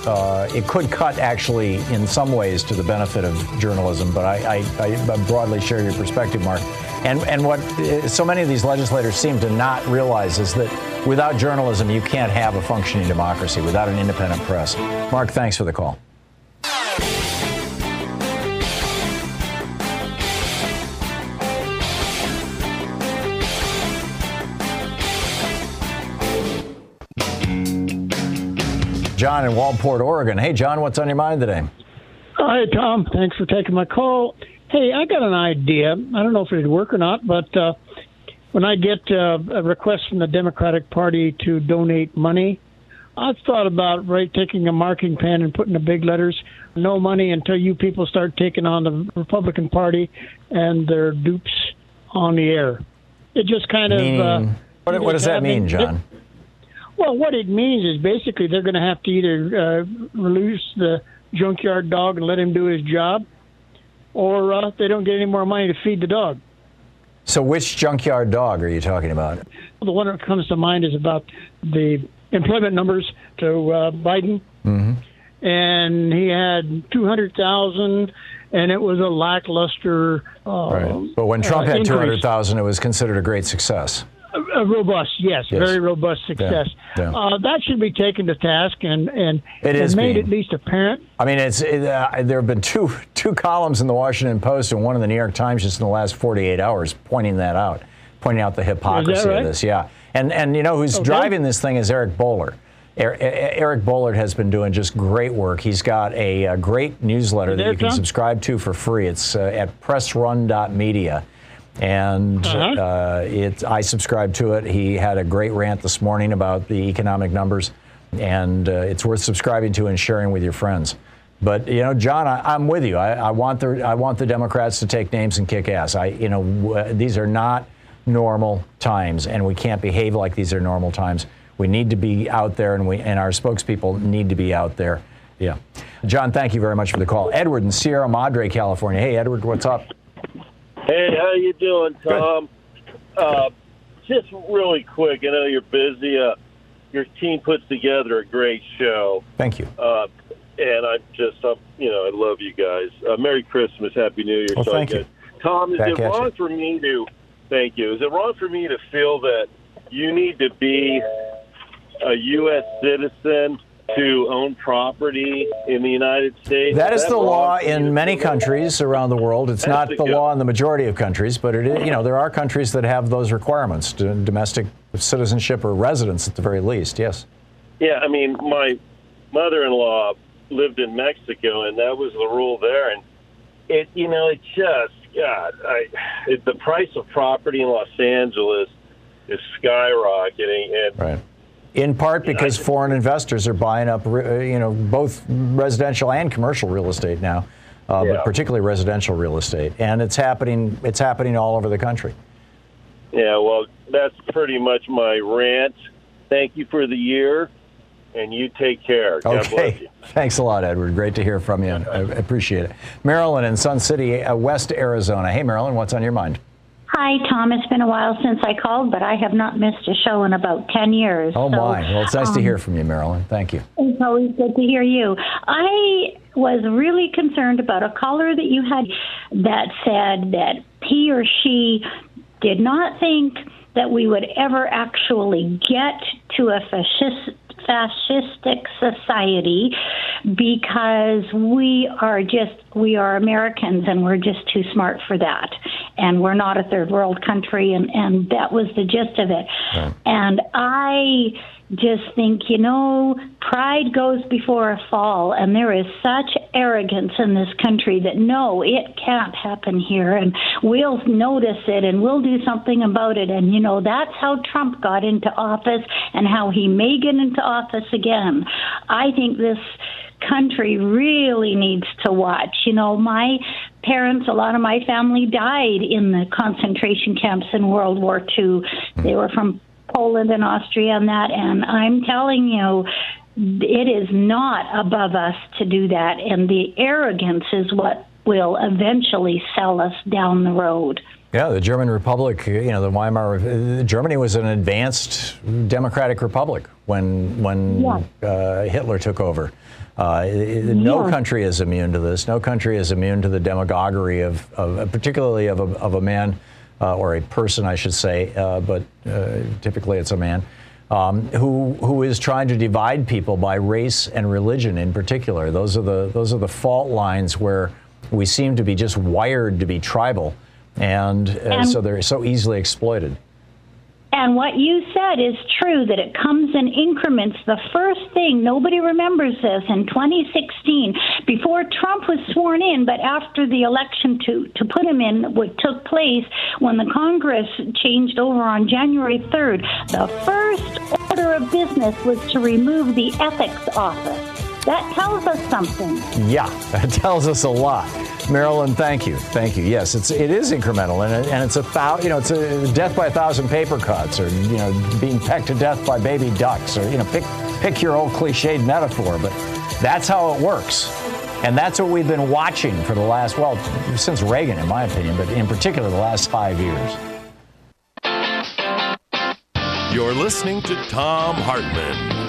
Uh, it could cut, actually, in some ways to the benefit of journalism. But I, I, I broadly share your perspective, Mark. And and what so many of these legislators seem to not realize is that without journalism, you can't have a functioning democracy, without an independent press. Mark, thanks for the call. John in Walport, Oregon. Hey, John, what's on your mind today? Hi, Tom. Thanks for taking my call. Hey, I got an idea. I don't know if it'd work or not, but uh, when I get uh, a request from the Democratic Party to donate money, I've thought about right taking a marking pen and putting the big letters, no money until you people start taking on the Republican Party and their dupes on the air. It just kind of... Mm. Uh, what what does that mean, John? It, well, what it means is basically they're going to have to either uh, release the junkyard dog and let him do his job, or uh, they don't get any more money to feed the dog. So which junkyard dog are you talking about? The one that comes to mind is about the employment numbers to uh, Biden. Mm-hmm. And he had two hundred thousand, and it was a lackluster uh, right. But when Trump uh, had two hundred thousand, it was considered a great success. A, a robust, yes, yes, very robust success. Yeah. Yeah. Uh, that should be taken to task and, and, it and made being, at least apparent. I mean, it's it, uh, there have been two, two columns in the Washington Post and one in the New York Times just in the last forty-eight hours pointing that out, pointing out the hypocrisy right? of this. Yeah. And, and you know, who's okay. driving this thing is Eric Bowler. Er, er, Eric Bowler has been doing just great work. He's got a, a great newsletter that you can subscribe to for free. It's uh, at press run dot media. And uh-huh. uh, it, I subscribe to it. He had a great rant this morning about the economic numbers. And uh, it's worth subscribing to and sharing with your friends. But, you know, John, I, I'm with you. I, I, want the, I want the Democrats to take names and kick ass. I, you know, w- these are not... normal times, and we can't behave like these are normal times. We need to be out there, and we and our spokespeople need to be out there. Yeah. John, thank you very much for the call. Edward in Sierra Madre, California. Hey, Edward, what's up? Hey, how you doing, Tom? Uh, just really quick, I know you're busy. Uh, your team puts together a great show. Thank you. Uh, and I just, uh, you know, I love you guys. Uh, Merry Christmas, Happy New Year. Well, so thank you. Tom, is Back it wrong you. for me to... Thank you. Is it wrong for me to feel that you need to be a U S citizen to own property in the United States? That is, is that the law in many countries around the world. It's not the law in the majority of countries, but it is, you know, there are countries that have those requirements, domestic citizenship or residence at the very least, yes. Yeah, I mean, my mother-in-law lived in Mexico, and that was the rule there. And, it, you know, it just... God, I, it, the price of property in Los Angeles is skyrocketing. And, right. In part because know, foreign investors are buying up, you know, both residential and commercial real estate now, uh, yeah. but particularly residential real estate. And it's happening, it's happening all over the country. Yeah, well, that's pretty much my rant. Thank you for the year, and you take care. God okay. bless you. Thanks a lot, Edward. Great to hear from you. I appreciate it. Marilyn in Sun City, uh, West Arizona. Hey, Marilyn, what's on your mind? Hi, Tom. It's been a while since I called, but I have not missed a show in about ten years. Oh, so, my. Well, it's nice um, to hear from you, Marilyn. Thank you. It's always good to hear you. I was really concerned about a caller that you had that said that he or she did not think that we would ever actually get to a fascist fascistic society because we are just we are Americans and we're just too smart for that, and we're not a third world country, and and that was the gist of it. Right. And I just think, you know, pride goes before a fall, and there is such arrogance in this country that no, it can't happen here, and we'll notice it, and we'll do something about it. And, you know, that's how Trump got into office and how he may get into office again. I think this country really needs to watch. You know, my parents, a lot of my family died in the concentration camps in World War Two. They were from Poland and Austria and that, and I'm telling you, it is not above us to do that, and the arrogance is what will eventually sell us down the road. Yeah, the German Republic, you know, the Weimar, Germany was an advanced democratic republic when when yeah. uh, Hitler took over. Uh, yeah. No country is immune to this. No country is immune to the demagoguery of, of particularly of a, of a man Uh, or a person, I should say, uh, but uh, typically it's a man, um, who who is trying to divide people by race and religion in particular. Those are the those are the fault lines where we seem to be just wired to be tribal, and, uh, and so they're so easily exploited. And what you said is true, that it comes in increments. The first thing, nobody remembers this, in twenty sixteen, before Trump was sworn in, but after the election to, to put him in, what took place when the Congress changed over on January third, the first order of business was to remove the ethics office. That tells us something. Yeah, that tells us a lot. Marilyn, thank you. Thank you. Yes, it's it is incremental, and and it's a you know it's a death by a thousand paper cuts, or you know being pecked to death by baby ducks, or you know pick pick your old cliched metaphor, but that's how it works, and that's what we've been watching for the last well since Reagan, in my opinion, but in particular the last five years. You're listening to Thom Hartmann.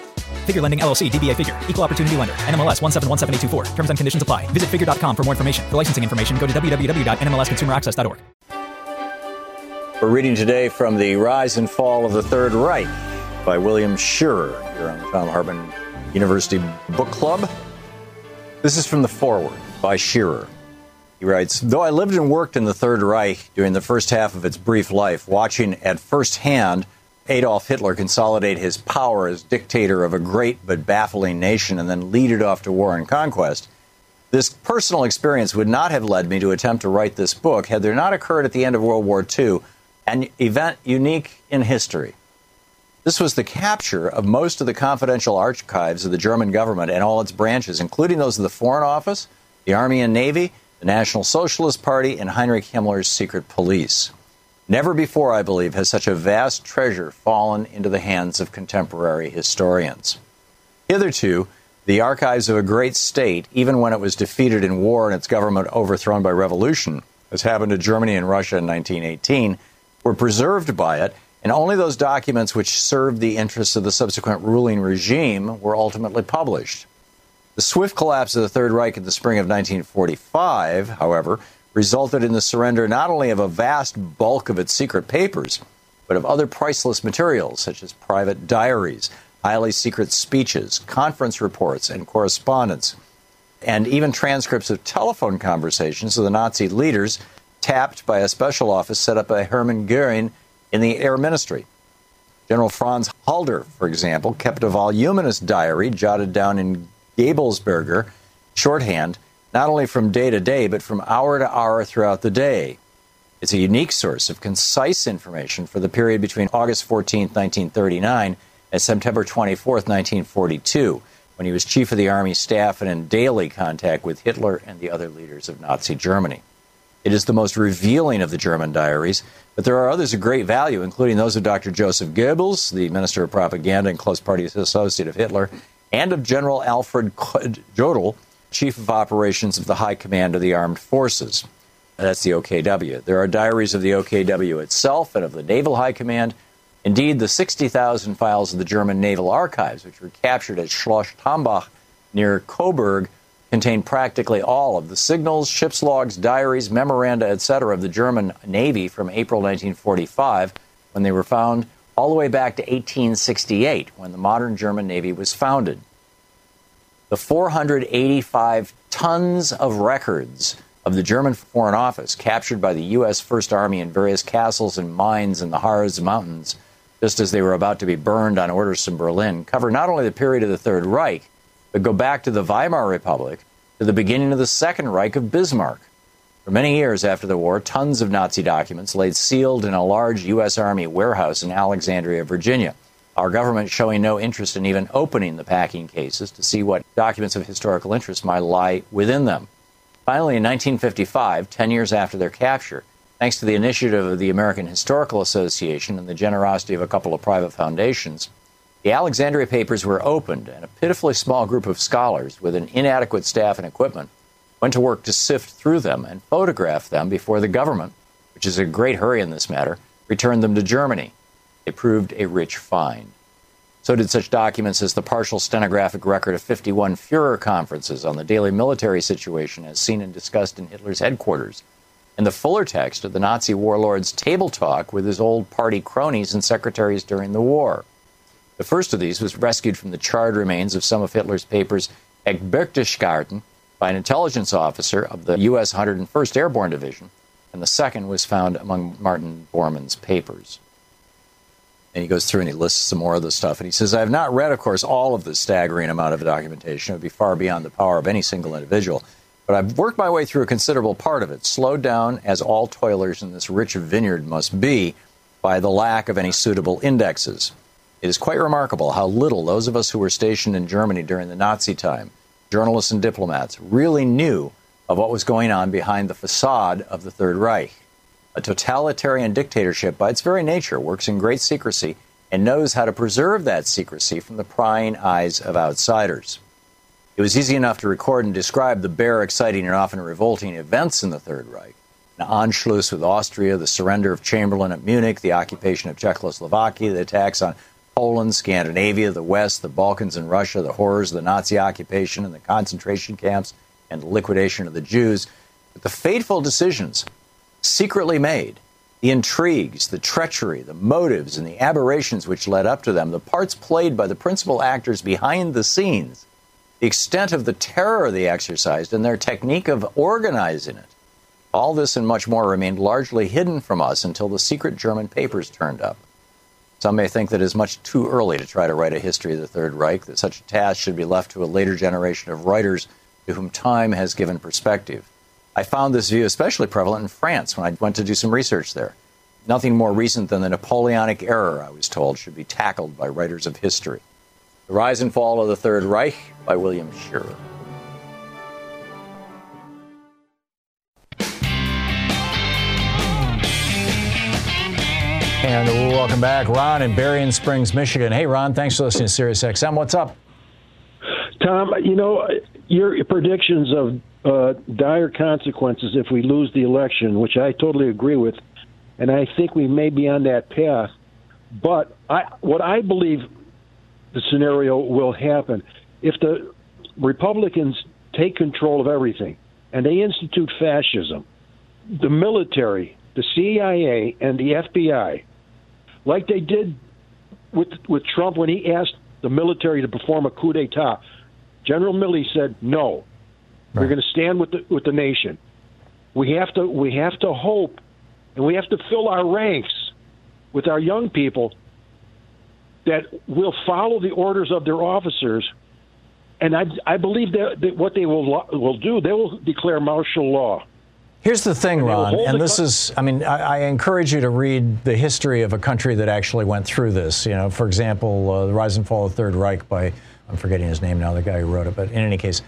Figure Lending, L L C, D B A Figure, Equal Opportunity Lender, N M L S one seven one seven eight two four. Terms and conditions apply. Visit figure dot com for more information. For licensing information, go to w w w dot n m l s consumer access dot org. We're reading today from The Rise and Fall of the Third Reich by William Shirer, here on the Thom Hartmann University Book Club. This is from the foreword by Shirer. He writes, "Though I lived and worked in the Third Reich during the first half of its brief life, watching at first hand Adolf Hitler consolidate his power as dictator of a great but baffling nation and then lead it off to war and conquest, this personal experience would not have led me to attempt to write this book had there not occurred at the end of World War Two an event unique in history. This was the capture of most of the confidential archives of the German government and all its branches, including those of the Foreign Office, the Army and Navy, the National Socialist Party, and Heinrich Himmler's secret police. Never before, I believe, has such a vast treasure fallen into the hands of contemporary historians. Hitherto, the archives of a great state, even when it was defeated in war and its government overthrown by revolution, as happened to Germany and Russia in nineteen eighteen, were preserved by it, and only those documents which served the interests of the subsequent ruling regime were ultimately published. The swift collapse of the Third Reich in the spring of nineteen forty-five, however, resulted in the surrender not only of a vast bulk of its secret papers, but of other priceless materials, such as private diaries, highly secret speeches, conference reports and correspondence, and even transcripts of telephone conversations of the Nazi leaders tapped by a special office set up by Hermann Goering in the Air Ministry. General Franz Halder, for example, kept a voluminous diary jotted down in Gabelsberger shorthand, not only from day to day, but from hour to hour throughout the day. It's a unique source of concise information for the period between August fourteenth, nineteen thirty-nine, and September twenty-fourth, nineteen forty-two, when he was chief of the Army staff and in daily contact with Hitler and the other leaders of Nazi Germany. It is the most revealing of the German diaries, but there are others of great value, including those of Doctor Joseph Goebbels, the Minister of Propaganda and close party associate of Hitler, and of General Alfred Jodl, Chief of Operations of the High Command of the Armed Forces. That's the O K W. There are diaries of the O K W itself and of the Naval High Command. Indeed, the sixty thousand files of the German Naval Archives, which were captured at Schloss Tambach near Coburg, contain practically all of the signals, ship's logs, diaries, memoranda, et cetera of the German Navy from April nineteen forty-five, when they were found, all the way back to eighteen sixty-eight, when the modern German Navy was founded. The four hundred eighty-five tons of records of the German Foreign Office captured by the U S First Army in various castles and mines in the Harz Mountains, just as they were about to be burned on orders from Berlin, cover not only the period of the Third Reich, but go back to the Weimar Republic, to the beginning of the Second Reich of Bismarck. For many years after the war, tons of Nazi documents lay sealed in a large U S Army warehouse in Alexandria, Virginia. Our government showing no interest in even opening the packing cases to see what documents of historical interest might lie within them. Finally, in nineteen fifty-five, ten years after their capture, thanks to the initiative of the American Historical Association and the generosity of a couple of private foundations, the Alexandria Papers were opened, and a pitifully small group of scholars with an inadequate staff and equipment went to work to sift through them and photograph them before the government, which is in a great hurry in this matter, returned them to Germany. It proved a rich find. So did such documents as the partial stenographic record of fifty-one Fuhrer conferences on the daily military situation as seen and discussed in Hitler's headquarters, and the fuller text of the Nazi warlord's table talk with his old party cronies and secretaries during the war. The first of these was rescued from the charred remains of some of Hitler's papers at Berchtesgaden by an intelligence officer of the U S one hundred first Airborne Division, and the second was found among Martin Bormann's papers. And he goes through and he lists some more of the stuff. And he says, I have not read, of course, all of the staggering amount of documentation. It would be far beyond the power of any single individual. But I've worked my way through a considerable part of it, slowed down, as all toilers in this rich vineyard must be, by the lack of any suitable indexes. It is quite remarkable how little those of us who were stationed in Germany during the Nazi time, journalists and diplomats, really knew of what was going on behind the facade of the Third Reich. A totalitarian dictatorship, by its very nature, works in great secrecy and knows how to preserve that secrecy from the prying eyes of outsiders. It was easy enough to record and describe the bare, exciting, and often revolting events in the Third Reich. An Anschluss with Austria, the surrender of Chamberlain at Munich, the occupation of Czechoslovakia, the attacks on Poland, Scandinavia, the West, the Balkans, and Russia, the horrors of the Nazi occupation and the concentration camps, and the liquidation of the Jews. But the fateful decisions secretly made, the intrigues, the treachery, the motives, and the aberrations which led up to them, the parts played by the principal actors behind the scenes, the extent of the terror they exercised, and their technique of organizing it. All this and much more remained largely hidden from us until the secret German papers turned up. Some may think that it is much too early to try to write a history of the Third Reich, that such a task should be left to a later generation of writers to whom time has given perspective. I found this view especially prevalent in France when I went to do some research there. Nothing more recent than the Napoleonic error, I was told, should be tackled by writers of history. The Rise and Fall of the Third Reich by William Shirer. And welcome back. Ron in Berrien Springs, Michigan. Hey, Ron, thanks for listening to SiriusXM. What's up? Tom, you know, your predictions of Uh, dire consequences if we lose the election, which I totally agree with, and I think we may be on that path. But I, what I believe the scenario will happen, if the Republicans take control of everything and they institute fascism, the military, the C I A, and the F B I, like they did with, with Trump when he asked the military to perform a coup d'etat, General Milley said no. Right. We're going to stand with the with the nation. We have to we have to hope, and we have to fill our ranks with our young people that will follow the orders of their officers. And I I believe that, that what they will will do, they will declare martial law. Here's the thing, Ron, and this is, I mean, I, I encourage you to read the history of a country that actually went through this. You know, for example, uh, The Rise and Fall of the Third Reich by, I'm forgetting his name now, the guy who wrote it, but in any case,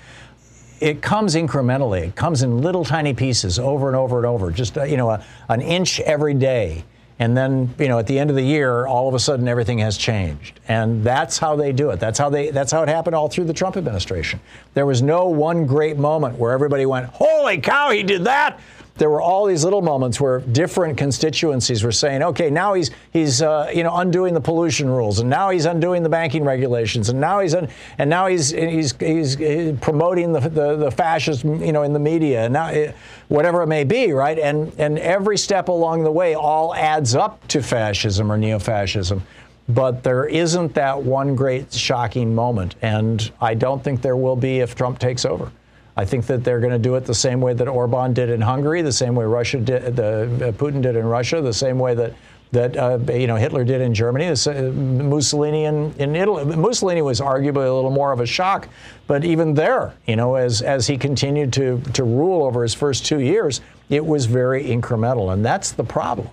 it comes incrementally. It comes in little tiny pieces over and over and over, just, you know, a, an inch every day. And then, you know, at the end of the year, all of a sudden everything has changed. And that's how they do it. That's how they that's how it happened all through the Trump administration. There was no one great moment where everybody went, holy cow, he did that. There were all these little moments where different constituencies were saying, OK, now he's he's, uh, you know, undoing the pollution rules, and now he's undoing the banking regulations, and now he's un- and now he's he's he's, he's promoting the, the the fascism, you know, in the media, and now it, whatever it may be. Right. And and every step along the way all adds up to fascism or neo-fascism. But there isn't that one great shocking moment. And I don't think there will be if Trump takes over. I think that they're going to do it the same way that Orban did in Hungary, the same way Russia did, the, uh, Putin did in Russia, the same way that that uh, you know Hitler did in Germany, uh, Mussolini in, in Italy. Mussolini was arguably a little more of a shock, but even there, you know, as as he continued to to rule over his first two years, it was very incremental, and that's the problem.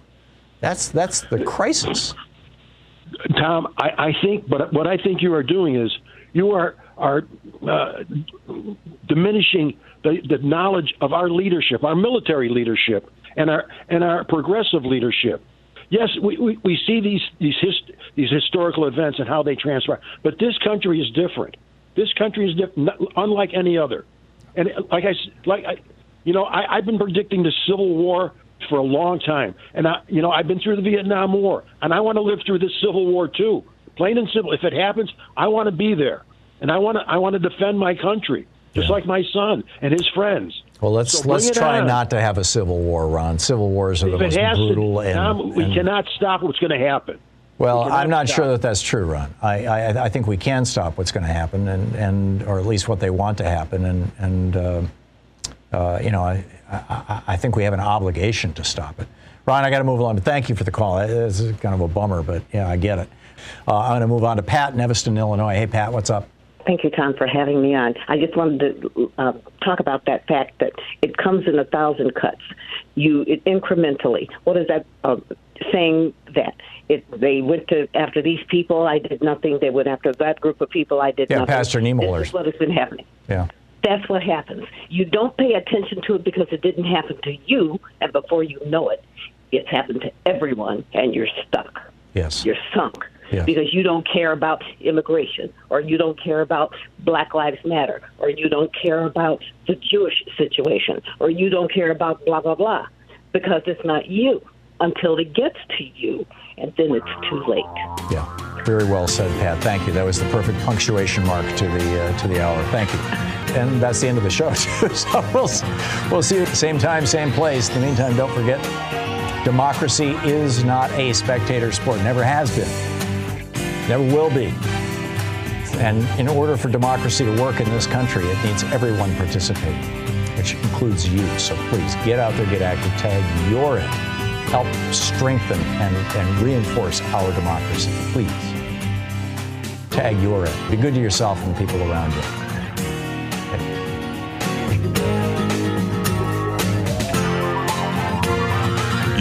That's that's the crisis. Tom, I, I think, but what I think you are doing is you are. are uh, diminishing the, the knowledge of our leadership, our military leadership, and our and our progressive leadership. Yes, we, we, we see these these, hist- these historical events and how they transpire, but this country is different. This country is diff- not, unlike any other. And like I, like I you know, I, I've been predicting the Civil War for a long time. And, I, you know, I've been through the Vietnam War, and I want to live through this Civil War, too. Plain and simple. If it happens, I want to be there. And I want to I want to defend my country, just yeah. like my son and his friends. Well, let's so let's try on. not to have a civil war, Ron. Civil wars are if the most brutal. To, and, Tom, we and, cannot stop what's going to happen. Well, we I'm not stop. sure that that's true, Ron. I, I I think we can stop what's going to happen, and, and or at least what they want to happen. And, and uh, uh, you know, I, I I think we have an obligation to stop it. Ron, I got to move along, but thank you for the call. This is kind of a bummer, but yeah, I get it. Uh, I'm going to move on to Pat in Evanston, Illinois. Hey, Pat, what's up? Thank you, Tom, for having me on. I just wanted to uh, talk about that fact that it comes in a thousand cuts. You it, incrementally. What is that uh, saying? That if they went to after these people, I did nothing. They went after that group of people, I did yeah, nothing. Yeah, Pastor Niemöller. This is what has been happening. Yeah, that's what happens. You don't pay attention to it because it didn't happen to you, and before you know it, it's happened to everyone, and you're stuck. Yes, you're sunk. Yes. Because you don't care about immigration, or you don't care about Black Lives Matter, or you don't care about the Jewish situation, or you don't care about blah, blah, blah, because it's not you until it gets to you, and then it's too late. Yeah, very well said, Pat. Thank you. That was the perfect punctuation mark to the uh, to the hour. Thank you. And that's the end of the show, too. So we'll, we'll see you at the same time, same place. In the meantime, don't forget, democracy is not a spectator sport. Never has been. Never will be. And in order for democracy to work in this country, it needs everyone participating, which includes you. So please get out there, get active, tag your in. Help strengthen and, and reinforce our democracy. Please tag your in. Be good to yourself and the people around you. Okay.